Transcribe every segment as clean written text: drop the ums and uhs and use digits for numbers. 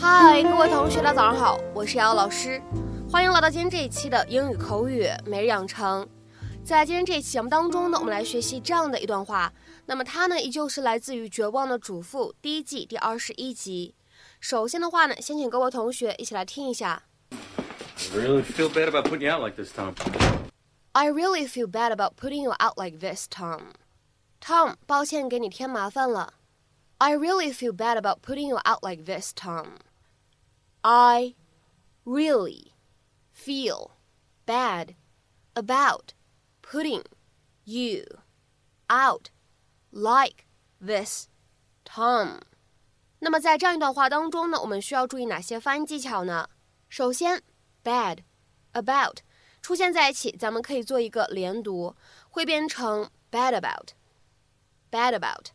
嗨，各位同学，大家早上好，我是姚老师，欢迎来到今天这一期的英语口语每日养成。在今天这一期节目当中呢，我们来学习这样的一段话，那么它呢依旧是来自于《绝望的主妇》第一季第21集。首先的话呢，先请各位同学一起来听一下。I really feel bad about putting you out like this, Tom. Tom, 抱歉给你添麻烦了。I really feel bad about putting you out like this, Tom. I really feel bad about putting you out like this, Tom. 那么在这样一段话当中呢，我们需要注意哪些发音技巧呢？首先 bad about 出现在一起，咱们可以做一个连读，会变成 bad about bad about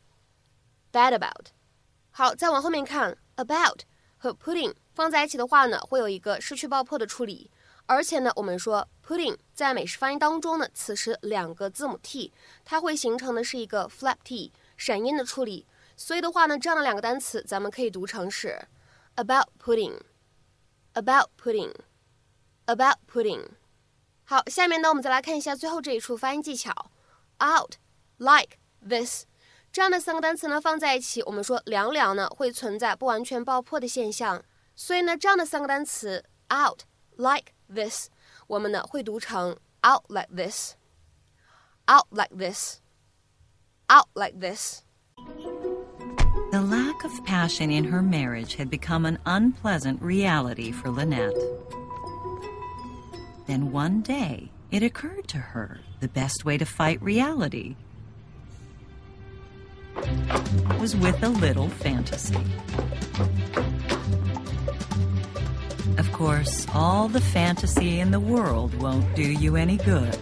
bad about。 好，再往后面看， about 和 putting 放在一起的话呢，会有一个失去爆破的处理，而且呢我们说 putting 在美式发音当中呢，此时两个字母 t 它会形成的是一个 flap t 闪音的处理，所以的话呢，这样的两个单词咱们可以读成是 about putting about putting about putting。 好，下面呢我们再来看一下最后这一处发音技巧， out like this 这样的三个单词呢放在一起，我们说两两呢会存在不完全爆破的现象，所以呢这样的三个单词 out like this 我们呢会读成 out like this out like this out like this。The lack of passion in her marriage had become an unpleasant reality for Lynette. Then one day, it occurred to her the best way to fight reality was with a little fantasy. Of course, all the fantasy in the world won't do you any good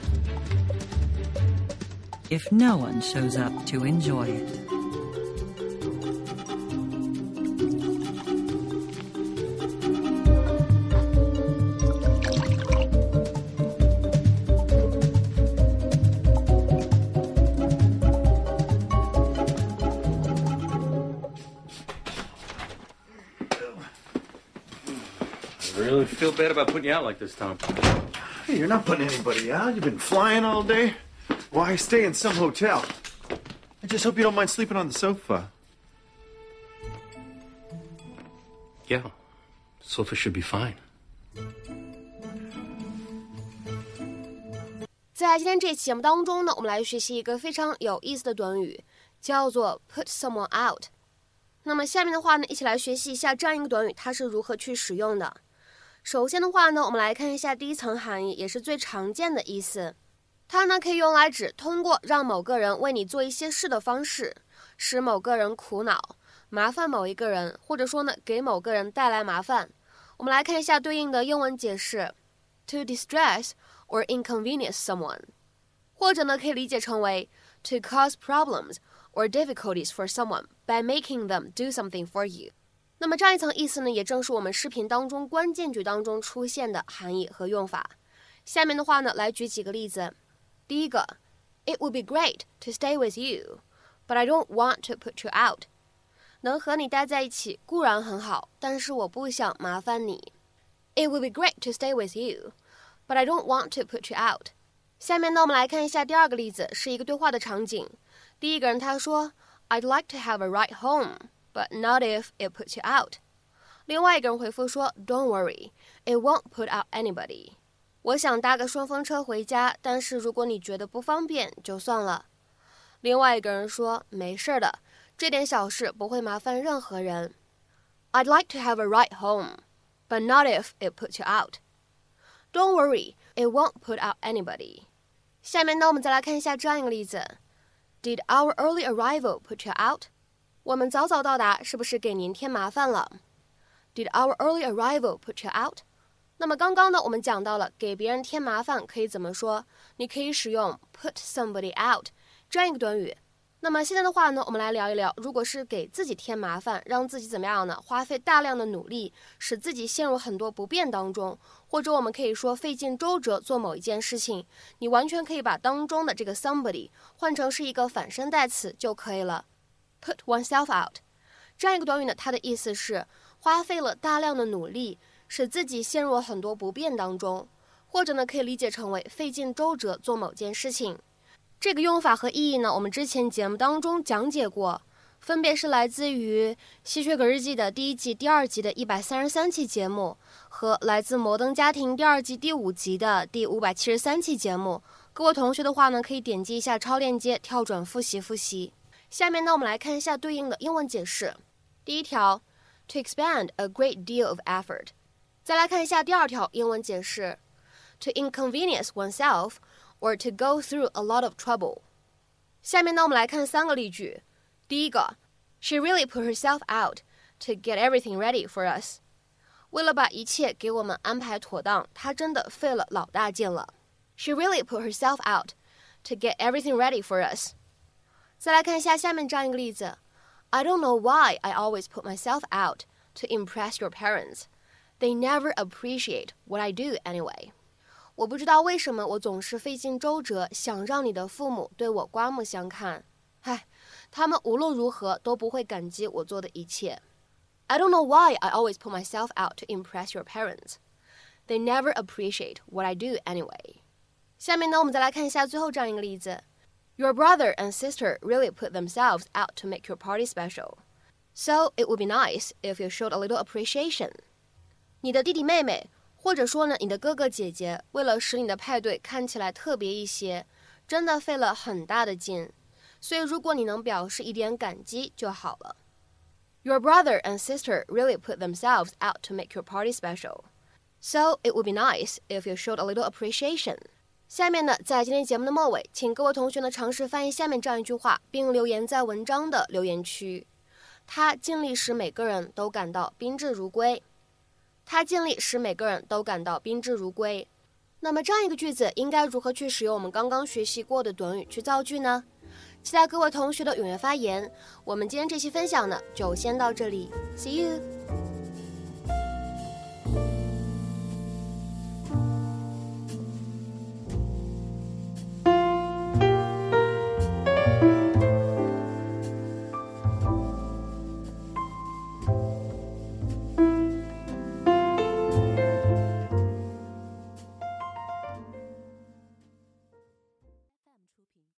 if no one shows up to enjoy it.I feel bad about putting you out like this, Tom. Hey, you're not putting anybody out. You've been flying all day. Why stay in some hotel? I just hope you don't mind sleeping on the sofa. Yeah, sofa should be fine. 在今天这期节目当中呢，我们来学习一个非常有意思的短语，叫做 put someone out。那么下面的话呢，一起来学习一下这样一个短语，它是如何去使用的。首先的话呢，我们来看一下第一层含义，也是最常见的意思。它呢可以用来指通过让某个人为你做一些事的方式，使某个人苦恼，麻烦某一个人，或者说呢给某个人带来麻烦。我们来看一下对应的英文解释 ，to distress or inconvenience someone， 或者呢可以理解成为 to cause problems or difficulties for someone by making them do something for you。那么这样一层意思呢，也正是我们视频当中关键句当中出现的含义和用法。下面的话呢，来举几个例子。第一个 ，It would be great to stay with you, but I don't want to put you out。能和你待在一起固然很好，但是我不想麻烦你。It would be great to stay with you, but I don't want to put you out。下面呢，我们来看一下第二个例子，是一个对话的场景。第一个人他说 ，I'd like to have a ride home。But not if it puts you out. 另外一个人回复说 Don't worry, it won't put out anybody. 我想搭个顺风车回家，但是如果你觉得不方便就算了。另外一个人说没事的，这点小事不会麻烦任何人。I'd like to have a ride home, but not if it puts you out. Don't worry, it won't put out anybody. 下面呢，我们再来看一下这样一个例子。Did our early arrival put you out?我们早早到达是不是给您添麻烦了 ？Did our early arrival put you out？ 那么刚刚呢，我们讲到了给别人添麻烦可以怎么说？你可以使用 put somebody out 这样一个短语。那么现在的话呢，我们来聊一聊，如果是给自己添麻烦，让自己怎么样呢？花费大量的努力，使自己陷入很多不便当中，或者我们可以说费尽周折做某一件事情，你完全可以把当中的这个 somebody 换成是一个反身代词就可以了。Put oneself out 这样一个短语呢，它的意思是花费了大量的努力，使自己陷入很多不便当中，或者呢可以理解成为费尽周折做某件事情。这个用法和意义呢，我们之前节目当中讲解过，分别是来自于希区柯克日记的第一季第二集的133期节目，和来自摩登家庭第二季第5集的第573期节目。各位同学的话呢，可以点击一下超链接跳转复习。下面呢，我们来看一下对应的英文解释。第一条 to expend a great deal of effort。 再来看一下第二条英文解释 to inconvenience oneself or to go through a lot of trouble。 下面呢，我们来看三个例句。第一个 She really put herself out to get everything ready for us。 为了把一切给我们安排妥当，她真的费了老大劲了。 She really put herself out to get everything ready for us。 再来看一下下面这样一个例子。 I don't know why I always put myself out to impress your parents. They never appreciate what I do anyway. 我不知道为什么我总是费尽周折想让你的父母对我刮目相看。唉，他们无论如何都不会感激我做的一切。 I don't know why I always put myself out to impress your parents. They never appreciate what I do anyway. 下面呢，我们再来看一下最后这样一个例子。 Your brother and sister really put themselves out to make your party special. So it would be nice if you showed a little appreciation. 你的弟弟妹妹，或者说呢你的哥哥姐姐，为了使你的派对看起来特别一些，真的费了很大的劲。所以如果你能表示一点感激就好了。 Your brother and sister really put themselves out to make your party special. So it would be nice if you showed a little appreciation. 下面呢，在今天节目的末尾，请各位同学呢尝试翻译下面这样一句话，并留言在文章的留言区。他尽力使每个人都感到宾至如归。他尽力使每个人都感到宾至如归。那么这样一个句子应该如何去使用我们刚刚学习过的短语去造句呢？期待各位同学的踊跃发言。我们今天这期分享呢，就先到这里。See you!